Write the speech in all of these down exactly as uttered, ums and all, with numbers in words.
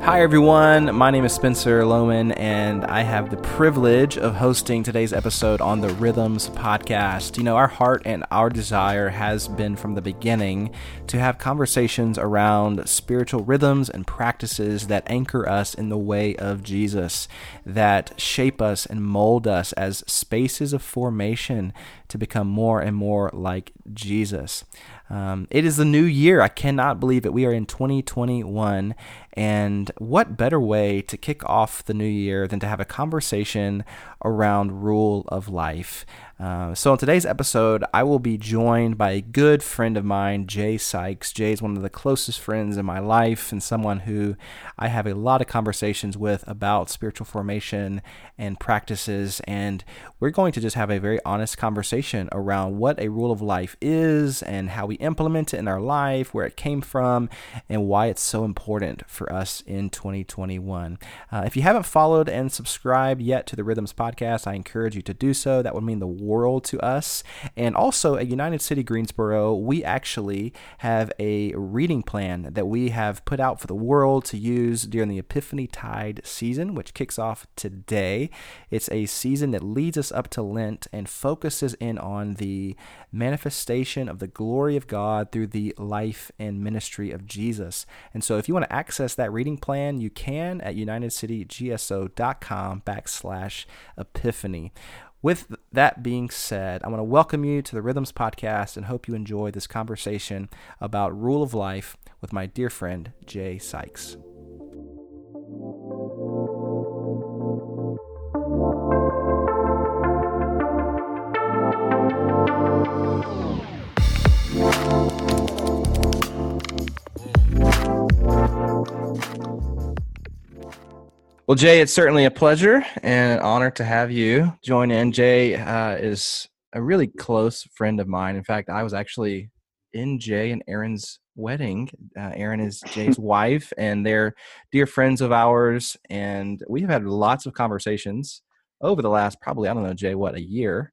Hi everyone, my name is Spencer Lohman, and I have the privilege of hosting today's episode on the Rhythms Podcast. You know, our heart and our desire has been from the beginning to have conversations around spiritual rhythms and practices that anchor us in the way of Jesus, that shape us and mold us as spaces of formation to become more and more like Jesus. Um, it is the new year. I cannot believe it. We are in twenty twenty-one, and what better way to kick off the new year than to have a conversation around rule of life? Uh, so in today's episode, I will be joined by a good friend of mine, Jay Sykes. Jay is one of the closest friends in my life and someone who I have a lot of conversations with about spiritual formation and practices. And we're going to just have a very honest conversation around what a rule of life is and how we implement it in our life, where it came from, and why it's so important for us in twenty twenty-one. Uh, if you haven't followed and subscribed yet to the Rhythms Podcast, I encourage you to do so. That would mean the world. world to us. And also at United City Greensboro, we actually have a reading plan that we have put out for the world to use during the Epiphany Tide season, which kicks off today. It's a season that leads us up to Lent and focuses in on the manifestation of the glory of God through the life and ministry of Jesus. And so if you want to access that reading plan, you can at United City G S O dot com backslash Epiphany. With that being said, I want to welcome you to the Rhythms Podcast and hope you enjoy this conversation about rule of life with my dear friend, Jay Sykes. Well, Jay, it's certainly a pleasure and an honor to have you join in. Jay uh, is a really close friend of mine. In fact, I was actually in Jay and Aaron's wedding. Uh, Erin is Jay's wife, and they're dear friends of ours. And we have had lots of conversations over the last probably, I don't know, Jay, what, a year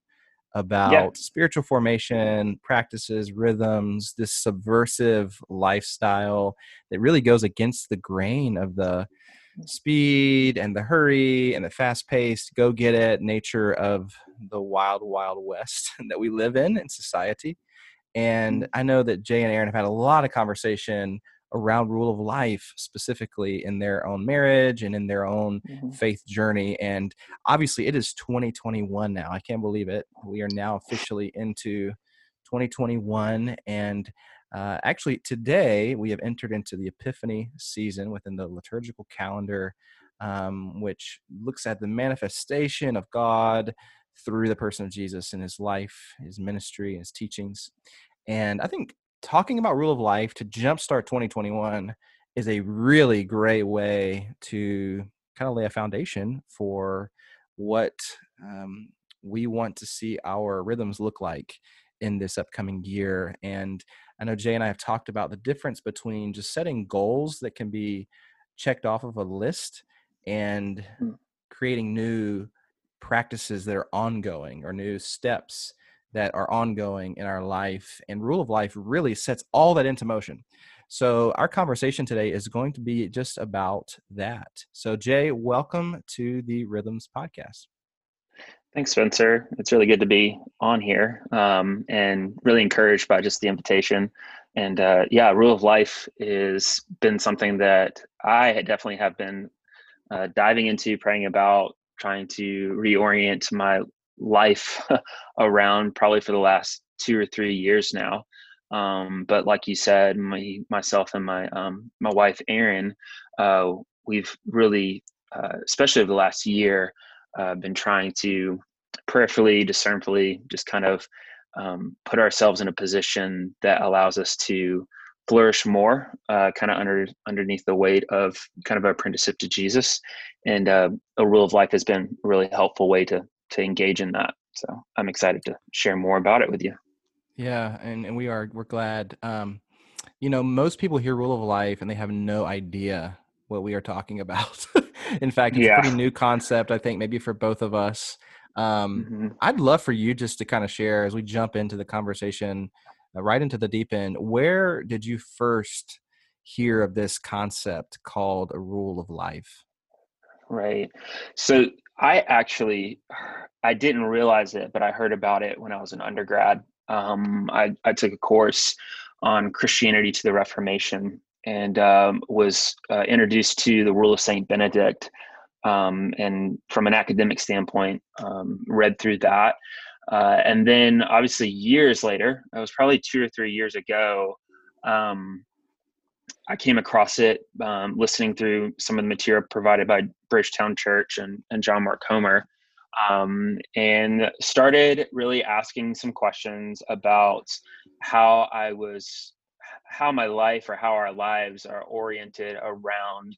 about yeah. spiritual formation, practices, rhythms, this subversive lifestyle that really goes against the grain of the speed and the hurry and the fast-paced, go-get-it nature of the wild, wild west that we live in in society. And I know that Jay and Aaron have had a lot of conversation around rule of life, specifically in their own marriage and in their own mm-hmm. faith journey. And obviously, it is twenty twenty-one now. I can't believe it. We are now officially into twenty twenty-one, and Uh, actually, today we have entered into the Epiphany season within the liturgical calendar, um, which looks at the manifestation of God through the person of Jesus in his life, his ministry, his teachings. And I think talking about rule of life to jumpstart twenty twenty-one is a really great way to kind of lay a foundation for what um, we want to see our rhythms look like in this upcoming year. And I know Jay and I have talked about the difference between just setting goals that can be checked off of a list and creating new practices that are ongoing or new steps that are ongoing in our life. And rule of life really sets all that into motion. So our conversation today is going to be just about that. So Jay, welcome to the Rhythms Podcast. Thanks, Spencer. It's really good to be on here um, and really encouraged by just the invitation. And uh, yeah, rule of life has been something that I definitely have been uh, diving into, praying about, trying to reorient my life around probably for the last two or three years now. Um, but like you said, my, myself and my um, my wife, Erin, uh, we've really, uh, especially over the last year, I've uh, been trying to prayerfully, discernfully, just kind of um, put ourselves in a position that allows us to flourish more, uh, kind of under underneath the weight of kind of our apprenticeship to Jesus. And uh, a rule of life has been a really helpful way to to engage in that. So I'm excited to share more about it with you. Yeah, and, and we are we're glad. Um, you know, most people hear rule of life and they have no idea what we are talking about. In fact, it's yeah. a pretty new concept, I think, maybe for both of us. Um, mm-hmm. I'd love for you just to kind of share as we jump into the conversation, uh, right into the deep end, where did you first hear of this concept called a rule of life? Right. So I actually, I didn't realize it, but I heard about it when I was an undergrad. Um, I, I took a course on Christianity to the Reformation and um, was uh, introduced to the Rule of Saint Benedict. Um, and from an academic standpoint, um, read through that. Uh, and then obviously years later, it was probably two or three years ago, um, I came across it, um, listening through some of the material provided by Bridgetown Church and, and John Mark Comer, um, and started really asking some questions about how I was, how my life or how our lives are oriented around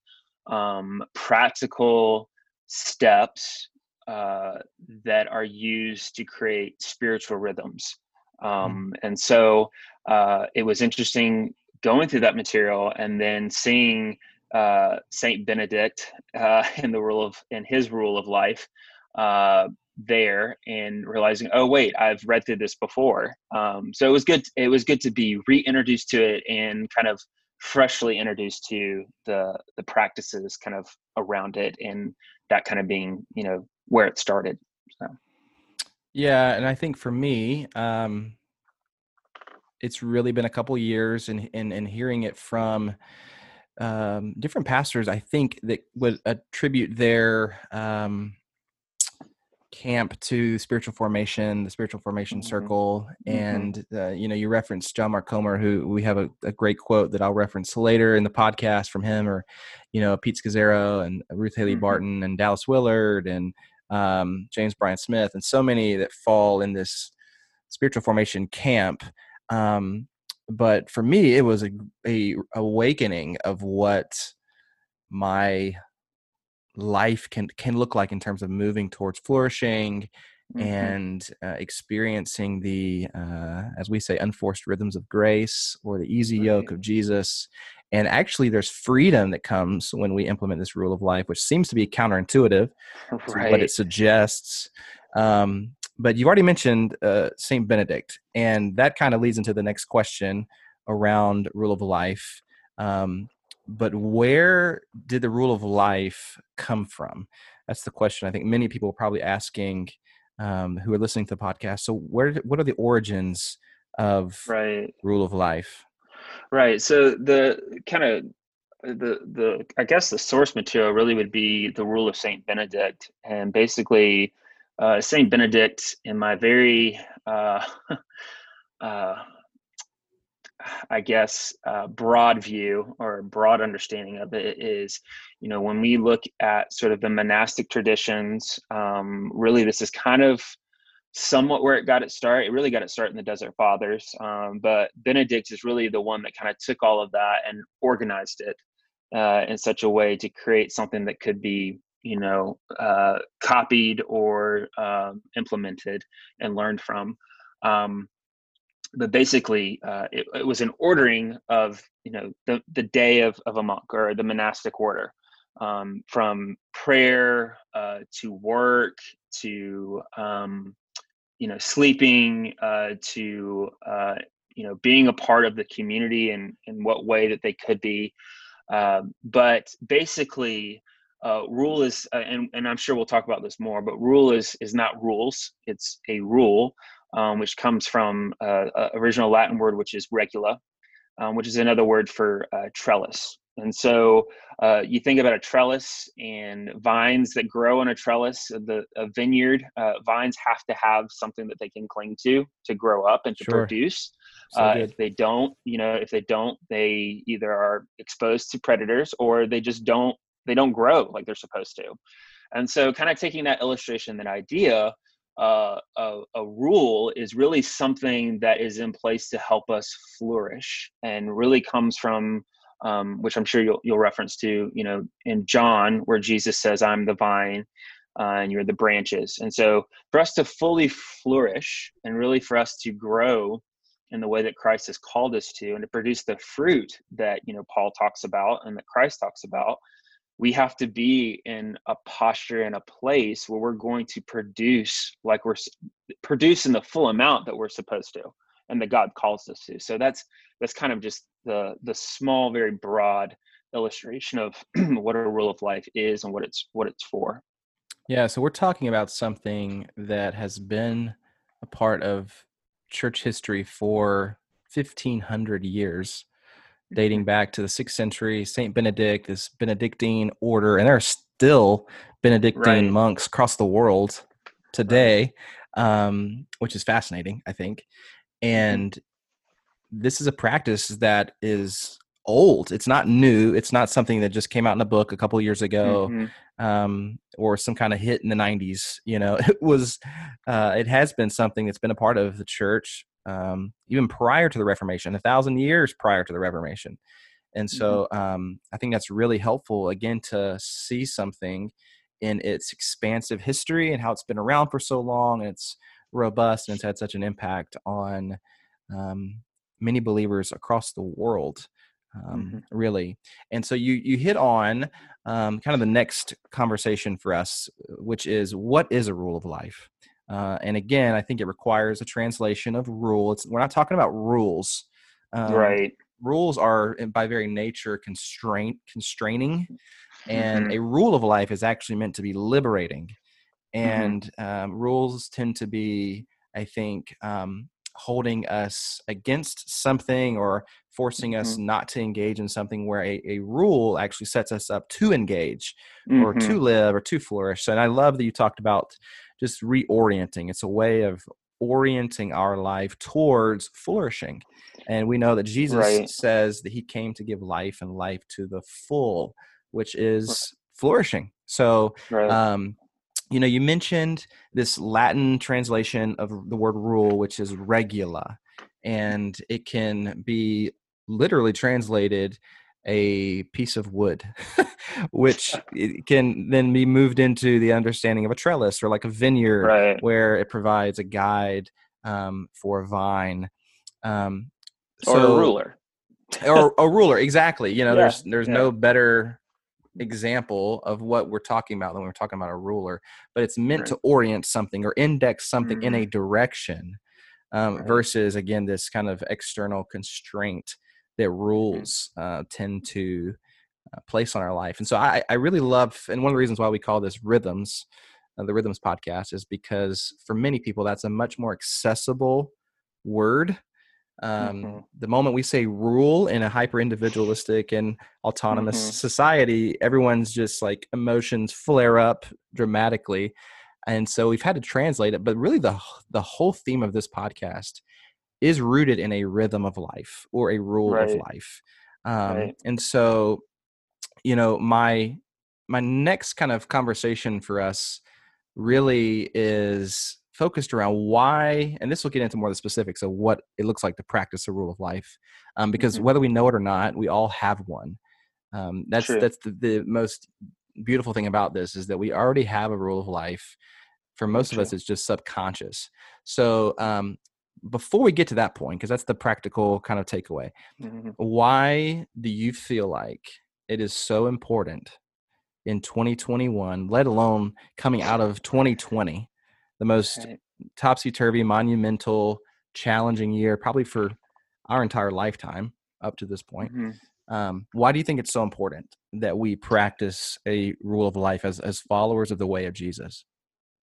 um, practical steps, uh, that are used to create spiritual rhythms. Um, and so, uh, it was interesting going through that material and then seeing, uh, Saint Benedict, uh, in the rule of, in his rule of life, uh, there, and realizing, oh wait, I've read through this before. Um, so it was good. It was good to be reintroduced to it and kind of freshly introduced to the, the practices kind of around it, and that kind of being, you know, where it started. So. Yeah. And I think for me, um, it's really been a couple of years and, and, and hearing it from, um, different pastors, I think that would attribute their, um, camp to spiritual formation, the spiritual formation mm-hmm. circle. And, mm-hmm. uh, you know, you referenced John Mark Comer, who we have a, a great quote that I'll reference later in the podcast from him, or, you know, Pete Scazzero and Ruth Haley mm-hmm. Barton and Dallas Willard and um, James Bryan Smith, and so many that fall in this spiritual formation camp. Um, but for me, it was a, a awakening of what my life can, can look like in terms of moving towards flourishing mm-hmm. and uh, experiencing the, uh, as we say, unforced rhythms of grace, or the easy right. yoke of Jesus. And actually there's freedom that comes when we implement this rule of life, which seems to be counterintuitive, right. but it suggests, um, but you've already mentioned uh, Saint Benedict, and that kind of leads into the next question around rule of life. Um, But where did the rule of life come from? That's the question I think many people are probably asking um, who are listening to the podcast. So where, what are the origins of right. rule of life? Right. So the kind of the, the, I guess the source material really would be the Rule of Saint Benedict. And basically uh, Saint Benedict, in my very, uh, uh, I guess, uh, broad view or broad understanding of it is, you know, when we look at sort of the monastic traditions, um, really this is kind of somewhat where it got its start. It really got its start in the Desert Fathers. Um, but Benedict is really the one that kind of took all of that and organized it uh, in such a way to create something that could be, you know, uh, copied or uh, implemented and learned from. Um, But basically, uh, it, it was an ordering of, you know, the, the day of, of a monk or the monastic order, um, from prayer uh, to work to, um, you know, sleeping uh, to, uh, you know, being a part of the community and in what way that they could be. Uh, but basically, uh, rule is, uh, and, and I'm sure we'll talk about this more, but rule is is not rules. It's a rule. Um, which comes from uh, uh, original Latin word, which is regula, um, which is another word for uh, trellis. And so uh, you think about a trellis and vines that grow on a trellis, the a vineyard, uh, vines have to have something that they can cling to, to grow up and to sure. produce. So uh, if they don't, you know, if they don't, they either are exposed to predators or they just don't, they don't grow like they're supposed to. And so kind of taking that illustration, that idea, Uh, a, a rule is really something that is in place to help us flourish, and really comes from, um, which I'm sure you'll, you'll reference to, you know, in John, where Jesus says, I'm the vine uh, and you're the branches. And so for us to fully flourish and really for us to grow in the way that Christ has called us to, and to produce the fruit that, you know, Paul talks about and that Christ talks about, we have to be in a posture and a place where we're going to produce like we're producing the full amount that we're supposed to and that God calls us to. So that's, that's kind of just the, the small, very broad illustration of what a rule of life is and what it's, what it's for. Yeah. So we're talking about something that has been a part of church history for fifteen hundred years, dating back to the sixth century, Saint Benedict, this Benedictine order, and there are still Benedictine right. monks across the world today, right. um, which is fascinating, I think. And this is a practice that is old. It's not new. It's not something that just came out in a book a couple of years ago, mm-hmm. um, or some kind of hit in the nineties. You know, it was, uh, it has been something that's been a part of the church um, even prior to the Reformation, a thousand years prior to the Reformation. And so um, I think that's really helpful, again, to see something in its expansive history and how it's been around for so long, and it's robust, and it's had such an impact on um, many believers across the world, um, mm-hmm. really. And so you you hit on um, kind of the next conversation for us, which is, what is a rule of life? Uh, and again, I think it requires a translation of rule. It's, we're not talking about rules. Um, right. Rules are, by very nature, constraint, constraining. And mm-hmm. a rule of life is actually meant to be liberating. And mm-hmm. um, rules tend to be, I think, um, holding us against something or forcing mm-hmm. us not to engage in something, where a, a rule actually sets us up to engage mm-hmm. or to live or to flourish. And I love that you talked about just reorienting. It's a way of orienting our life towards flourishing. And we know that Jesus right. says that he came to give life and life to the full, which is flourishing. So, right. um, you know, you mentioned this Latin translation of the word rule, which is regula, and it can be literally translated a piece of wood, which can then be moved into the understanding of a trellis or like a vineyard, right. where it provides a guide um, for a vine. Um, so, or a ruler. or a ruler, exactly. You know, yeah, there's there's yeah. no better example of what we're talking about when we're talking about a ruler, but it's meant right. to orient something or index something mm-hmm. in a direction, um, right. versus, again, this kind of external constraint that rules uh, tend to uh, place on our life. And so I, I really love, and one of the reasons why we call this Rhythms, uh, the Rhythms podcast, is because for many people, that's a much more accessible word. Um, mm-hmm. The moment we say rule in a hyper-individualistic and autonomous mm-hmm. society, everyone's just like emotions flare up dramatically. And so we've had to translate it, but really the the whole theme of this podcast is rooted in a rhythm of life or a rule right. of life. Um, right. And so, you know, my, my next kind of conversation for us really is focused around why, and this will get into more of the specifics of what it looks like to practice a rule of life. Um, because mm-hmm. whether we know it or not, we all have one. Um, that's, True. that's the, the most beautiful thing about this, is that we already have a rule of life. For most True. of us, it's just subconscious. So, um, before we get to that point, because that's the practical kind of takeaway, mm-hmm. why do you feel like it is so important in twenty twenty-one, let alone coming out of twenty twenty, the most right. topsy-turvy, monumental, challenging year probably for our entire lifetime up to this point? Mm-hmm. Um, why do you think it's so important that we practice a rule of life as, as followers of the way of Jesus?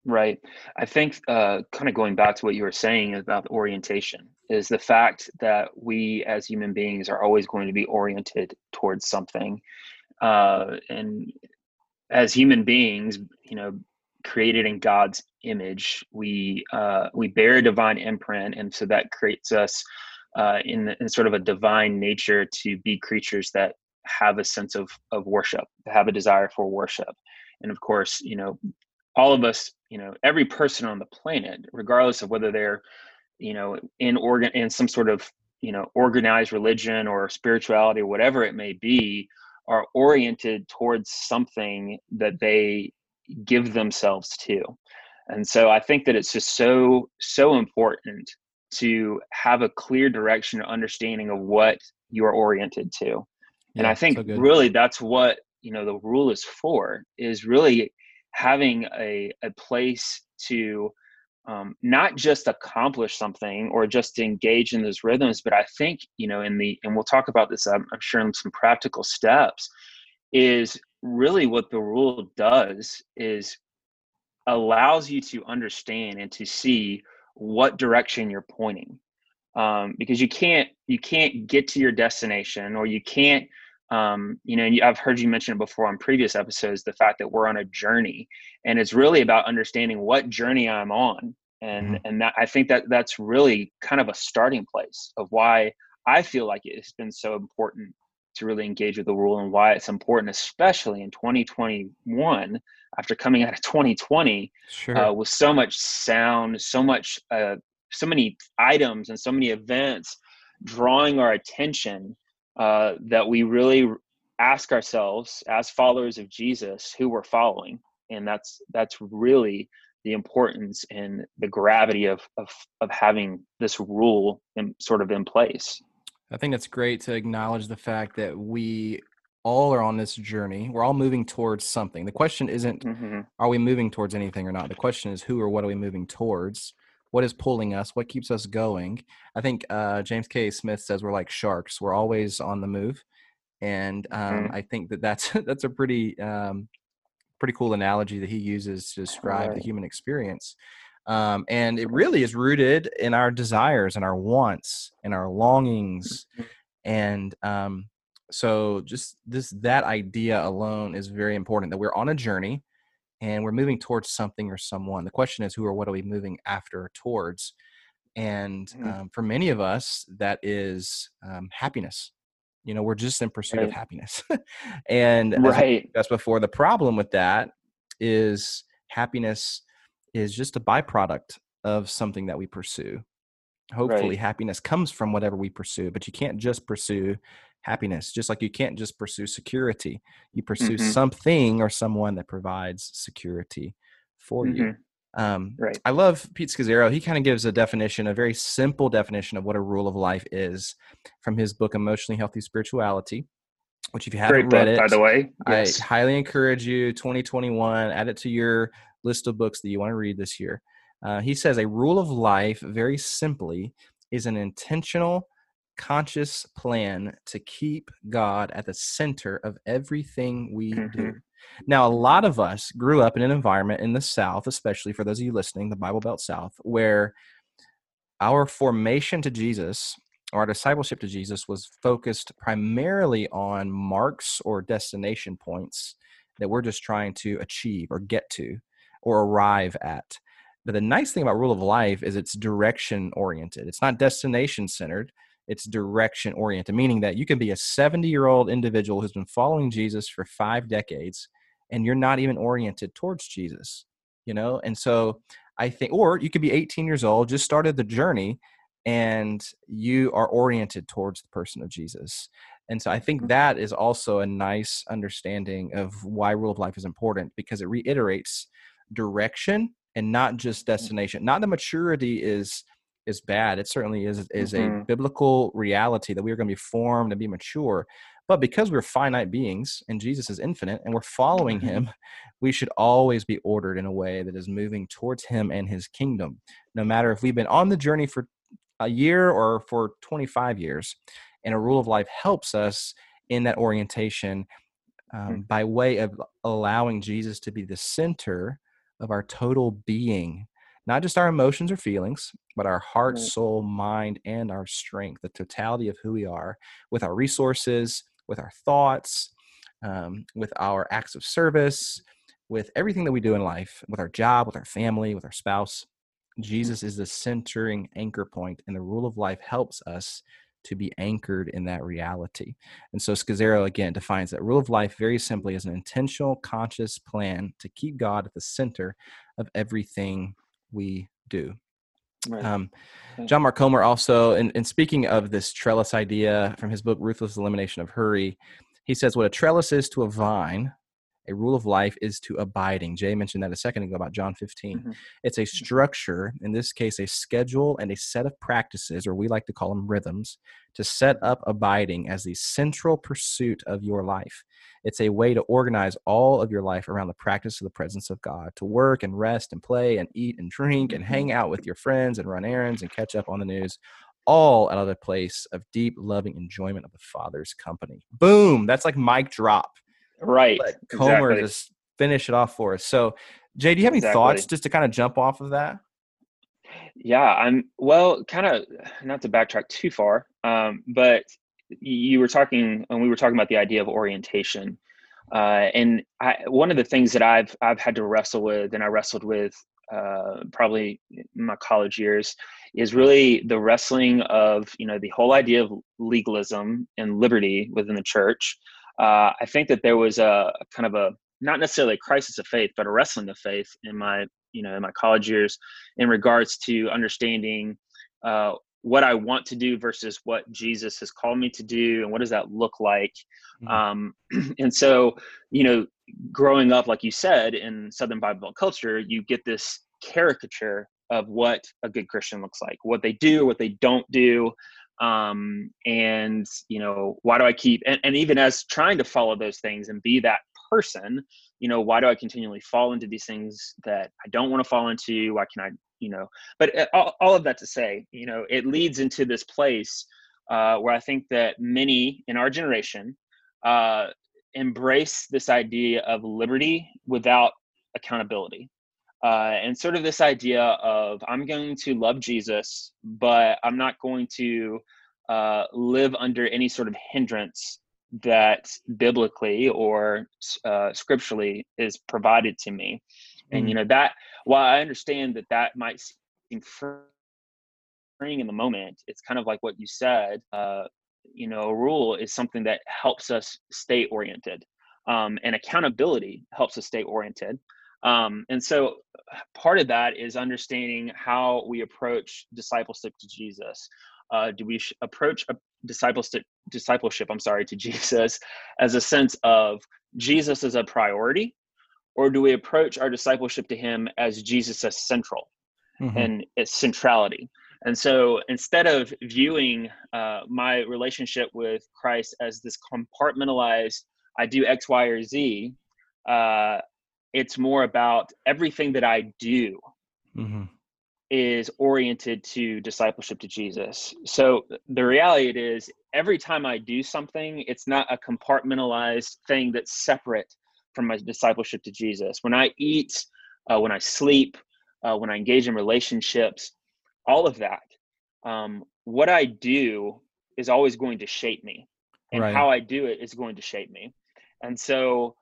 Right. I think uh, kind of going back to what you were saying about the orientation is the fact that we as human beings are always going to be oriented towards something. Uh, and as human beings, you know, created in God's image, we uh, we bear a divine imprint. And so that creates us uh, in, the, in sort of a divine nature to be creatures that have a sense of, of worship, have a desire for worship. And of course, you know, all of us, you know, every person on the planet, regardless of whether they're, you know, in organ in some sort of, you know, organized religion or spirituality or whatever it may be, are oriented towards something that they give themselves to. And so I think that it's just so, so important to have a clear direction or understanding of what you're oriented to. Yeah, and I think so really that's what you know, the rule is for is really having a, a place to um, not just accomplish something or just engage in those rhythms, but I think, you know, in the, and we'll talk about this, I'm, I'm sure in some practical steps, is really what the rule does is allows you to understand and to see what direction you're pointing. Um, because you can't, you can't get to your destination, or you can't, um, you know, and you, I've heard you mention it before on previous episodes, the fact that we're on a journey, and it's really about understanding what journey I'm on. And, mm-hmm. and that, I think that that's really kind of a starting place of why I feel like it's been so important to really engage with the rule, and why it's important, especially in twenty twenty-one, after coming out of twenty twenty, sure. uh, with so much sound, so much, uh, so many items and so many events drawing our attention, uh, that we really ask ourselves as followers of Jesus who we're following. And that's, that's really the importance and the gravity of, of, of having this rule in, sort of in place. I think it's great to acknowledge the fact that we all are on this journey. We're all moving towards something. The question isn't, mm-hmm. are we moving towards anything or not? The question is, who or what are we moving towards? What is pulling us? What keeps us going? I think uh, James K. Smith says we're like sharks. We're always on the move. And um, mm-hmm. I think that that's, that's a pretty, um, pretty cool analogy that he uses to describe right. the human experience. Um, and it really is rooted in our desires and our wants and our longings. And um, so just this, that idea alone is very important, that we're on a journey and we're moving towards something or someone. The question is, who or what are we moving after towards? And um, for many of us, that is um, happiness. You know, we're just in pursuit right. of happiness. And right. that's before the problem with that is happiness is just a byproduct of something that we pursue. Hopefully, right. happiness comes from whatever we pursue, but you can't just pursue happiness, just like you can't just pursue security. You pursue mm-hmm. something or someone that provides security for mm-hmm. you. Um, right. I love Pete Scazzero. He kind of gives a definition, a very simple definition of what a rule of life is from his book, Emotionally Healthy Spirituality, which if you haven't Great read book, it, by the way, yes. I highly encourage you, twenty twenty-one, add it to your list of books that you want to read this year. Uh, he says a rule of life, very simply, is an intentional, conscious plan to keep God at the center of everything we mm-hmm. do. Now, a lot of us grew up in an environment in the South, especially for those of you listening, the Bible Belt South, where our formation to Jesus, our discipleship to Jesus, was focused primarily on marks or destination points that we're just trying to achieve or get to or arrive at. But the nice thing about rule of life is it's direction oriented. It's not destination centered. It's direction oriented, meaning that you can be a seventy year old individual who's been following Jesus for five decades and you're not even oriented towards Jesus, you know? And so I think, or you could be eighteen years old, just started the journey, and you are oriented towards the person of Jesus. And so I think that is also a nice understanding of why rule of life is important, because it reiterates direction and not just destination. Not that maturity is is bad. It certainly is, is mm-hmm. a biblical reality that we are going to be formed and be mature. But because we're finite beings and Jesus is infinite and we're following him, we should always be ordered in a way that is moving towards him and his kingdom. No matter if we've been on the journey for a year or for twenty-five years. And a rule of life helps us in that orientation um, mm-hmm. by way of allowing Jesus to be the center of our total being, not just our emotions or feelings, but our heart, right. soul, mind, and our strength, the totality of who we are, with our resources, with our thoughts, um, with our acts of service, with everything that we do in life, with our job, with our family, with our spouse. Jesus mm-hmm. is the centering anchor point, and the rule of life helps us to be anchored in that reality. And so Scazzero, again, defines that rule of life very simply as an intentional, conscious plan to keep God at the center of everything we do. Right. Um, John Mark Comer also, in, in speaking of this trellis idea from his book, Ruthless Elimination of Hurry, he says what a trellis is to a vine, A rule of life is to abiding. Jay mentioned that a second ago about John fifteen. Mm-hmm. It's a structure, in this case, a schedule and a set of practices, or we like to call them rhythms, to set up abiding as the central pursuit of your life. It's a way to organize all of your life around the practice of the presence of God, to work and rest and play and eat and drink and hang out with your friends and run errands and catch up on the news, all out of the place of deep, loving enjoyment of the Father's company. Boom. That's like mic drop. Right. Let Comer exactly. just finish it off for us. So, Jay, do you have any exactly. thoughts just to kind of jump off of that? Yeah, I'm, well, kind of not to backtrack too far, um, but you were talking, and we were talking about the idea of orientation. Uh, and I, one of the things that I've, I've had to wrestle with, and I wrestled with uh, probably in my college years, is really the wrestling of, you know, the whole idea of legalism and liberty within the church. Uh, I think that there was a kind of a, not necessarily a crisis of faith, but a wrestling of faith in my, you know, in my college years in regards to understanding uh, what I want to do versus what Jesus has called me to do. And what does that look like? Mm-hmm. Um, and so, you know, growing up, like you said, in Southern Bible Belt culture, you get this caricature of what a good Christian looks like, what they do, what they don't do. Um, and you know, why do I keep, and, and even as trying to follow those things and be that person, you know, why do I continually fall into these things that I don't want to fall into? Why can I, you know, but all, all of that to say, you know, it leads into this place, uh, where I think that many in our generation, uh, embrace this idea of liberty without accountability. Uh, and sort of this idea of I'm going to love Jesus, but I'm not going to uh, live under any sort of hindrance that biblically or uh, scripturally is provided to me. Mm-hmm. And, you know, that while I understand that that might seem freeing in the moment, it's kind of like what you said, uh, you know, a rule is something that helps us stay oriented, um, and accountability helps us stay oriented. Um, and so part of that is understanding how we approach discipleship to Jesus. Uh, do we sh- approach a discipleship, discipleship, I'm sorry, to Jesus as a sense of Jesus as a priority, or do we approach our discipleship to him as Jesus as central mm-hmm. and its centrality? And so instead of viewing uh, my relationship with Christ as this compartmentalized, I do X, Y, or Z, uh, it's more about everything that I do mm-hmm. is oriented to discipleship to Jesus. So the reality it is every time I do something, it's not a compartmentalized thing that's separate from my discipleship to Jesus. When I eat, uh, when I sleep, uh, when I engage in relationships, all of that, um, what I do is always going to shape me, and right. how I do it is going to shape me. And so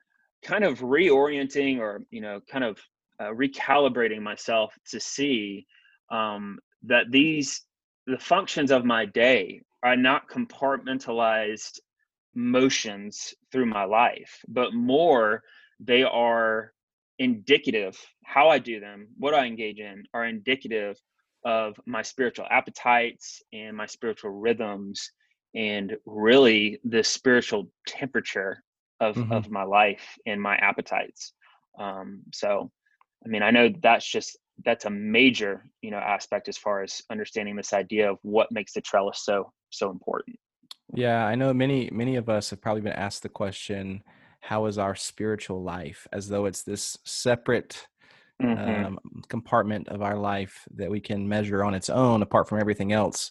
kind of reorienting or, you know, kind of uh, recalibrating myself to see um, that these, the functions of my day are not compartmentalized motions through my life, but more they are indicative, how I do them, what I engage in are indicative of my spiritual appetites and my spiritual rhythms and really the spiritual temperature of, mm-hmm. of my life and my appetites. Um, so, I mean, I know that's just, that's a major, you know, aspect as far as understanding this idea of what makes the trellis so, so important. Yeah. I know many, many of us have probably been asked the question, how is our spiritual life? As though it's this separate mm-hmm. um, compartment of our life that we can measure on its own apart from everything else.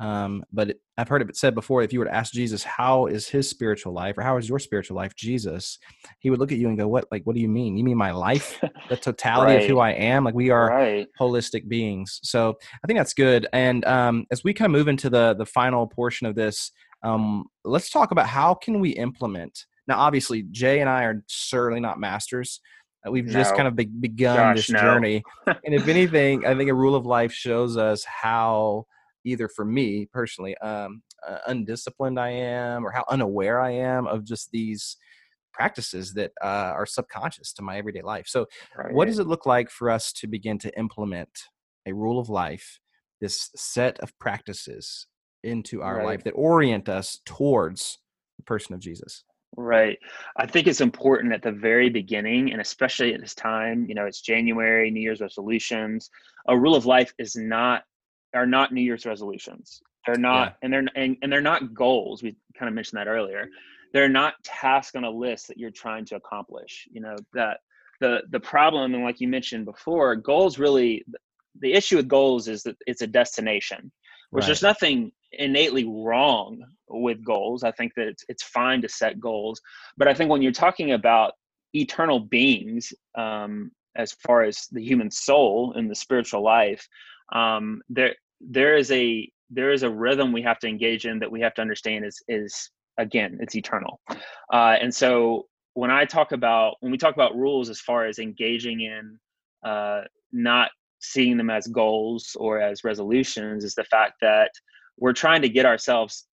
Um, but it, I've heard it said before, if you were to ask Jesus, how is his spiritual life or how is your spiritual life, Jesus, he would look at you and go, what, like, what do you mean? You mean my life, the totality right. of who I am? Like we are right. holistic beings. So I think that's good. And, um, as we kind of move into the, the final portion of this, um, let's talk about how can we implement. Now, obviously Jay and I are certainly not masters. We've no. just kind of be- begun Gosh, this no. journey. And if anything, I think a rule of life shows us how, either for me personally, um, uh, undisciplined I am, or how unaware I am of just these practices that uh, are subconscious to my everyday life. So right. what does it look like for us to begin to implement a rule of life, this set of practices into our right. life that orient us towards the person of Jesus? Right. I think it's important at the very beginning, and especially at this time, you know, it's January, New Year's resolutions. A rule of life is not, are not New Year's resolutions. They're not, yeah. and they're, and, and they're not goals. We kind of mentioned that earlier. They're not tasks on a list that you're trying to accomplish. You know, that the, the problem, and like you mentioned before, goals really, the issue with goals is that it's a destination, which right. there's nothing innately wrong with goals. I think that it's, it's fine to set goals, but I think when you're talking about eternal beings, um, as far as the human soul and the spiritual life, um, there, there is a, there is a rhythm we have to engage in that we have to understand is, is again, it's eternal. Uh, and so when I talk about, when we talk about rules, as far as engaging in, uh, not seeing them as goals or as resolutions, is the fact that we're trying to get ourselves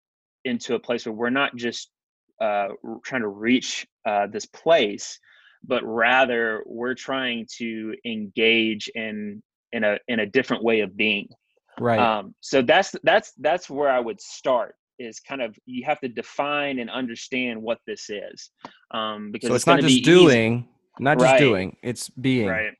into a place where we're not just uh, trying to reach uh, this place, but rather we're trying to engage in in a in a different way of being. Right. Um, so that's that's that's where I would start. Is kind of, you have to define and understand what this is, um, because so it's, it's not just doing, easy. not just right. doing, it's being. Right.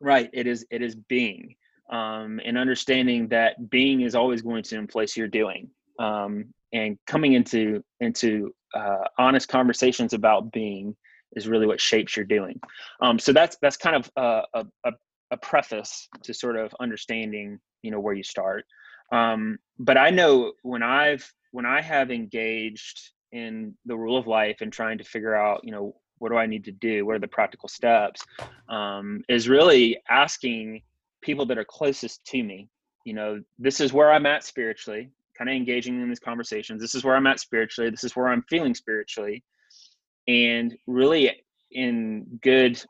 Right. It is. It is being. Um, and understanding that being is always going to emplace your doing, um, and coming into into uh, honest conversations about being is really what shapes your doing. Um, so that's that's kind of a, a a preface to sort of understanding, you know, where you start. Um, but I know when I've when I have engaged in the rule of life and trying to figure out, you know, what do I need to do? What are the practical steps? Um, is really asking people that are closest to me, you know, this is where I'm at spiritually, kind of engaging in these conversations. This is where I'm at spiritually. This is where I'm feeling spiritually. And really in good,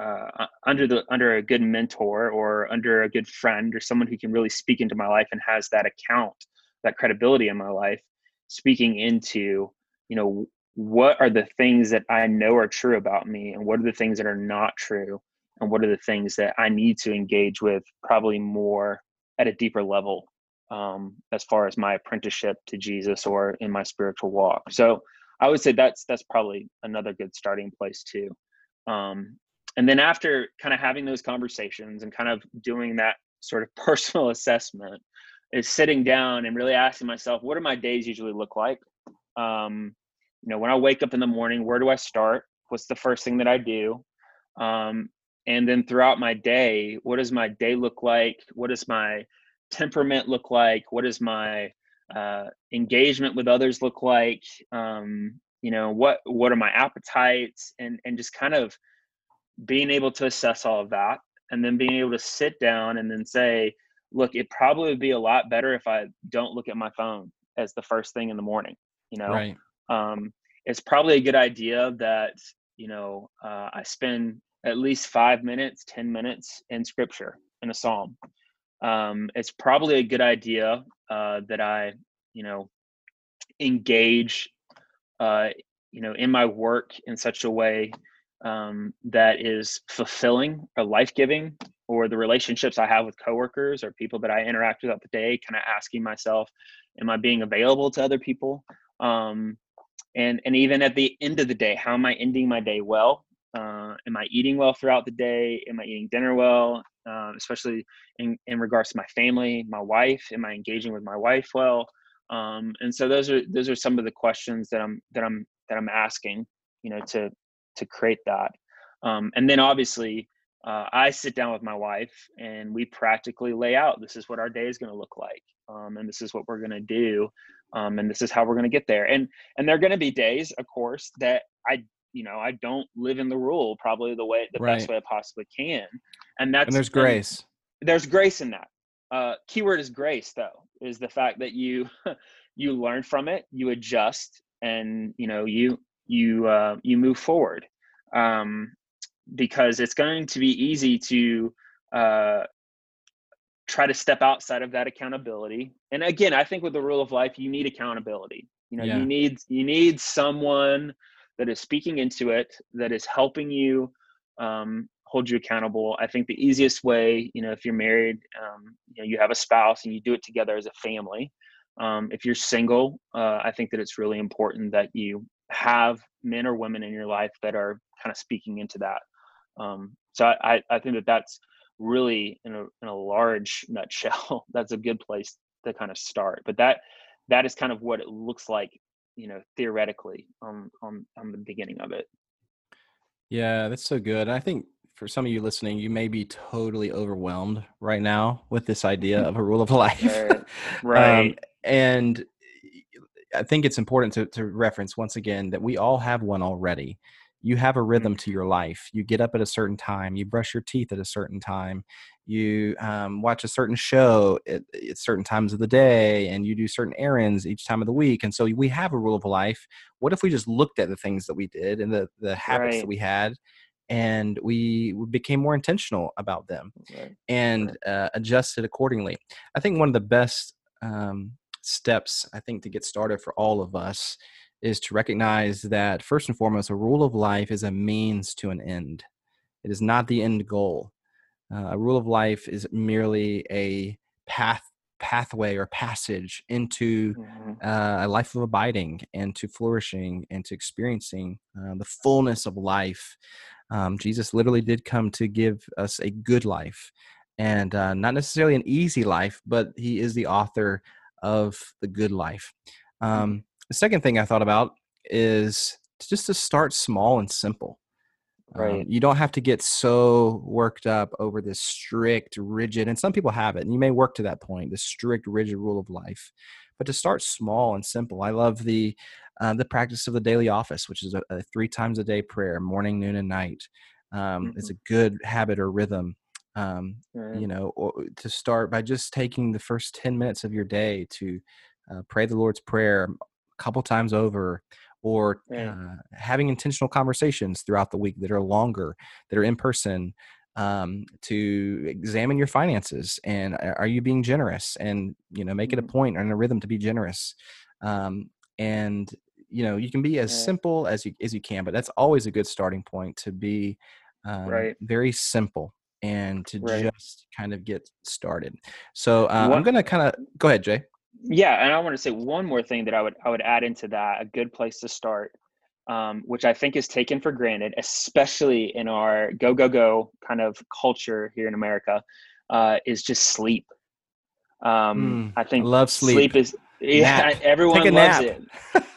uh, under the, under a good mentor or under a good friend or someone who can really speak into my life and has that account, that credibility in my life, speaking into, you know, what are the things that I know are true about me and what are the things that are not true? And what are the things that I need to engage with probably more at a deeper level, um, as far as my apprenticeship to Jesus or in my spiritual walk. So I would say that's, that's probably another good starting place too. Um, and then after kind of having those conversations and kind of doing that sort of personal assessment, is sitting down and really asking myself, what do my days usually look like? Um, you know, when I wake up in the morning, where do I start? What's the first thing that I do? Um, And then throughout my day, what does my day look like? What does my temperament look like? What does my uh, engagement with others look like? Um, you know, what what are my appetites? And and just kind of being able to assess all of that, and then being able to sit down and then say, look, it probably would be a lot better if I don't look at my phone as the first thing in the morning. You know, right. um, it's probably a good idea that, you know, uh, I spend at least five minutes, ten minutes in scripture, in a psalm. Um, it's probably a good idea uh, that I, you know, engage, uh, you know, in my work in such a way um, that is fulfilling or life-giving, or the relationships I have with coworkers or people that I interact with throughout the day, kind of asking myself, am I being available to other people? Um, and and even at the end of the day, how am I ending my day well? Uh, am I eating well throughout the day? Am I eating dinner well? Uh, especially in, in regards to my family, my wife, am I engaging with my wife well? Um, and so those are, those are some of the questions that I'm, that I'm, that I'm asking, you know, to, to create that. Um, and then obviously uh, I sit down with my wife and we practically lay out, this is what our day is going to look like. Um, and this is what we're going to do. Um, and this is how we're going to get there. And, and there are going to be days, of course, that I you know, I don't live in the rule probably the way, the right. best way I possibly can. And that's, and there's grace. And there's grace in that. Uh, keyword is grace though, is the fact that you, you learn from it, you adjust, and you know, you, you, uh, you move forward. Um, because it's going to be easy to, uh, try to step outside of that accountability. And again, I think with the rule of life, you need accountability. You know, yeah. you need, you need someone that is speaking into it, that is helping you um, hold you accountable. I think the easiest way, you know, if you're married, um, you know, you have a spouse and you do it together as a family. Um, if you're single, uh, I think that it's really important that you have men or women in your life that are kind of speaking into that. Um, so I, I think that that's really, in a, in a large nutshell, that's a good place to kind of start. But that that is kind of what it looks like, you know, theoretically on on, on the beginning of it. Yeah, that's so good. I think for some of you listening, you may be totally overwhelmed right now with this idea of a rule of life. Right. right. Um, and I think it's important to, to reference once again that we all have one already. You have a rhythm to your life. You get up at a certain time. You brush your teeth at a certain time. You um, watch a certain show at, at certain times of the day, and you do certain errands each time of the week. And so we have a rule of life. What if we just looked at the things that we did and the, the habits right. that we had, and we became more intentional about them right. and uh, adjusted accordingly? I think one of the best um, steps, I think, to get started for all of us is to recognize that, first and foremost, a rule of life is a means to an end. It is not the end goal. Uh, a rule of life is merely a path, pathway or passage into mm-hmm. uh, a life of abiding and to flourishing and to experiencing uh, the fullness of life. Um, Jesus literally did come to give us a good life, and uh, not necessarily an easy life, but he is the author of the good life. Um, mm-hmm. The second thing I thought about is just to start small and simple. Right. Um, you don't have to get so worked up over this strict, rigid, and some people have it, and you may work to that point, the strict, rigid rule of life. But to start small and simple. I love the uh, the practice of the daily office, which is a, a three times a day prayer, morning, noon, and night. Um, mm-hmm. It's a good habit or rhythm. Um, right. You know, or to start by just taking the first ten minutes of your day to uh, pray the Lord's Prayer couple times over, or yeah. uh, having intentional conversations throughout the week that are longer, that are in person, um, to examine your finances and are you being generous, and, you know, make mm-hmm. it a point and a rhythm to be generous. Um, and, you know, you can be as yeah. simple as you, as you can, but that's always a good starting point, to be um, right. very simple and to right. just kind of get started. So uh, I'm going to kind of go ahead, Jay. Yeah, and I want to say one more thing that I would I would add into that, a good place to start, um, which I think is taken for granted, especially in our go, go, go kind of culture here in America, uh, is just sleep. Um, mm, I think I love sleep. Sleep is, yeah, nap. Everyone loves it.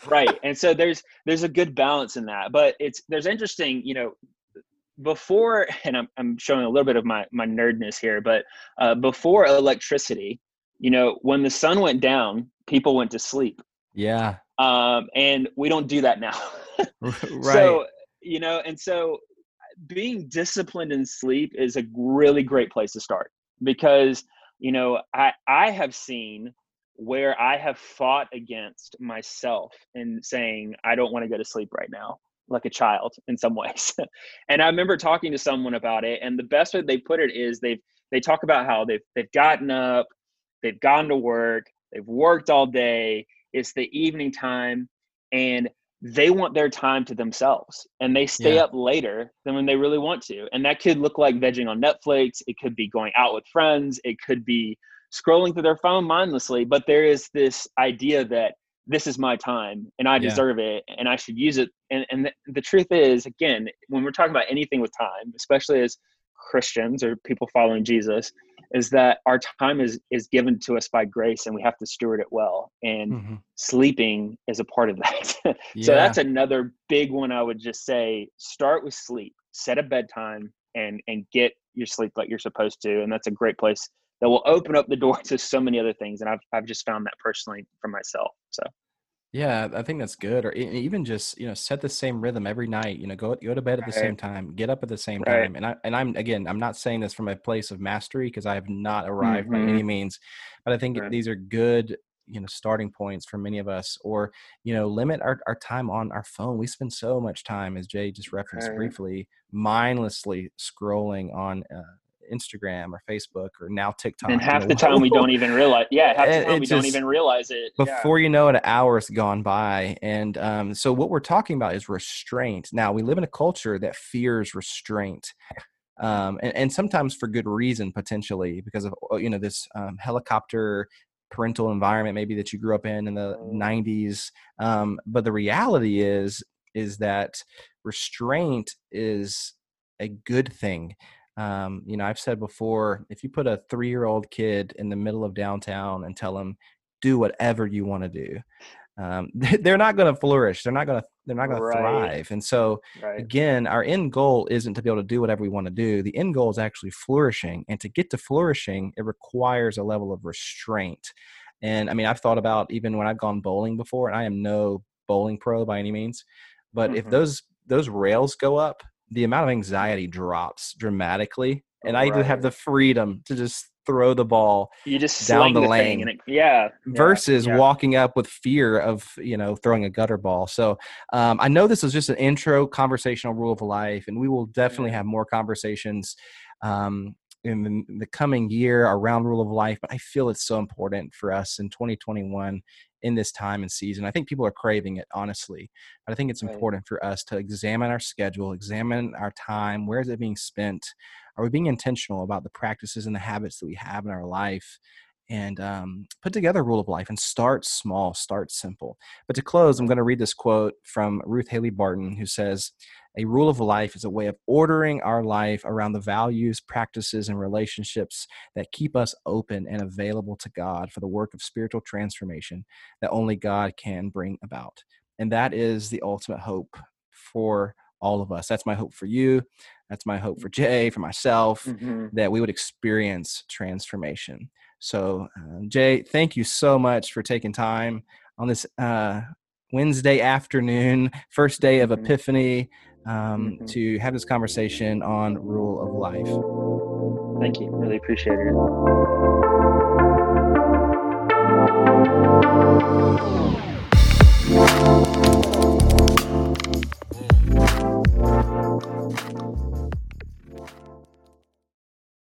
Right. And so there's there's a good balance in that. But it's there's interesting, you know, before, and I'm I'm showing a little bit of my, my nerdness here, but uh, before electricity, you know, when the sun went down, people went to sleep. Yeah. Um, and we don't do that now. Right. So, you know, and so being disciplined in sleep is a really great place to start, because, you know, I, I have seen where I have fought against myself and saying, I don't want to go to sleep right now, like a child in some ways. And I remember talking to someone about it, and the best way they put it is they've, they talk about how they've, they've gotten up, they've gone to work, they've worked all day, it's the evening time, and they want their time to themselves. And they stay yeah. up later than when they really want to. And that could look like vegging on Netflix. It could be going out with friends. It could be scrolling through their phone mindlessly. But there is this idea that this is my time and I yeah. deserve it and I should use it. And, and th- the truth is, again, when we're talking about anything with time, especially as Christians or people following Jesus, is that our time is is given to us by grace, and we have to steward it well. And mm-hmm. sleeping is a part of that. So yeah. that's another big one. I would just say, start with sleep, set a bedtime, and and get your sleep like you're supposed to. And that's a great place that will open up the door to so many other things. And I've I've just found that personally for myself. So yeah, I think that's good. Or even just, you know, set the same rhythm every night, you know, go, go to bed at right. the same time, get up at the same right. time. And I, and I'm, again, I'm not saying this from a place of mastery, because I have not arrived mm-hmm. by any means, but I think right. these are good, you know, starting points for many of us. Or, you know, limit our, our time on our phone. We spend so much time, as Jay just referenced right. briefly, mindlessly scrolling on, uh, Instagram or Facebook or now TikTok. And half you know, the time whoa. we don't even realize. Yeah, half the time it we just, don't even realize it. Before yeah. you know it, an hour's gone by. And um, so what we're talking about is restraint. Now, we live in a culture that fears restraint. Um, and, and sometimes for good reason, potentially, because of, you know, this um, helicopter parental environment maybe that you grew up in in the nineties. Um, but the reality is, is that restraint is a good thing. Um, you know, I've said before, if you put a three-year-old kid in the middle of downtown and tell them, do whatever you want to do, um, they're not going to flourish. They're not going to, they're not going right. to thrive. And so right. again, our end goal isn't to be able to do whatever we want to do. The end goal is actually flourishing. And to get to flourishing, it requires a level of restraint. And I mean, I've thought about even when I've gone bowling before, and I am no bowling pro by any means, but mm-hmm. if those, those rails go up, the amount of anxiety drops dramatically. And I right. have the freedom to just throw the ball you just down the, the lane. And it, yeah. Versus yeah, yeah. walking up with fear of, you know, throwing a gutter ball. So um, I know this is just an intro conversational rule of life, and we will definitely yeah. have more conversations um, in the, in the coming year around rule of life. But I feel it's so important for us in twenty twenty-one in this time and season. I think people are craving it, honestly, but I think it's right. important for us to examine our schedule, examine our time. Where is it being spent? Are we being intentional about the practices and the habits that we have in our life? And um, put together a rule of life and start small, start simple. But to close, I'm going to read this quote from Ruth Haley Barton, who says, "A rule of life is a way of ordering our life around the values, practices, and relationships that keep us open and available to God for the work of spiritual transformation that only God can bring about." And that is the ultimate hope for all of us. That's my hope for you. That's my hope for Jay, for myself, mm-hmm. that we would experience transformation. So, uh, Jay, thank you so much for taking time on this uh, Wednesday afternoon, first day of mm-hmm. Epiphany, um, mm-hmm. to have this conversation on Rule of Life. Thank you. Really appreciate it.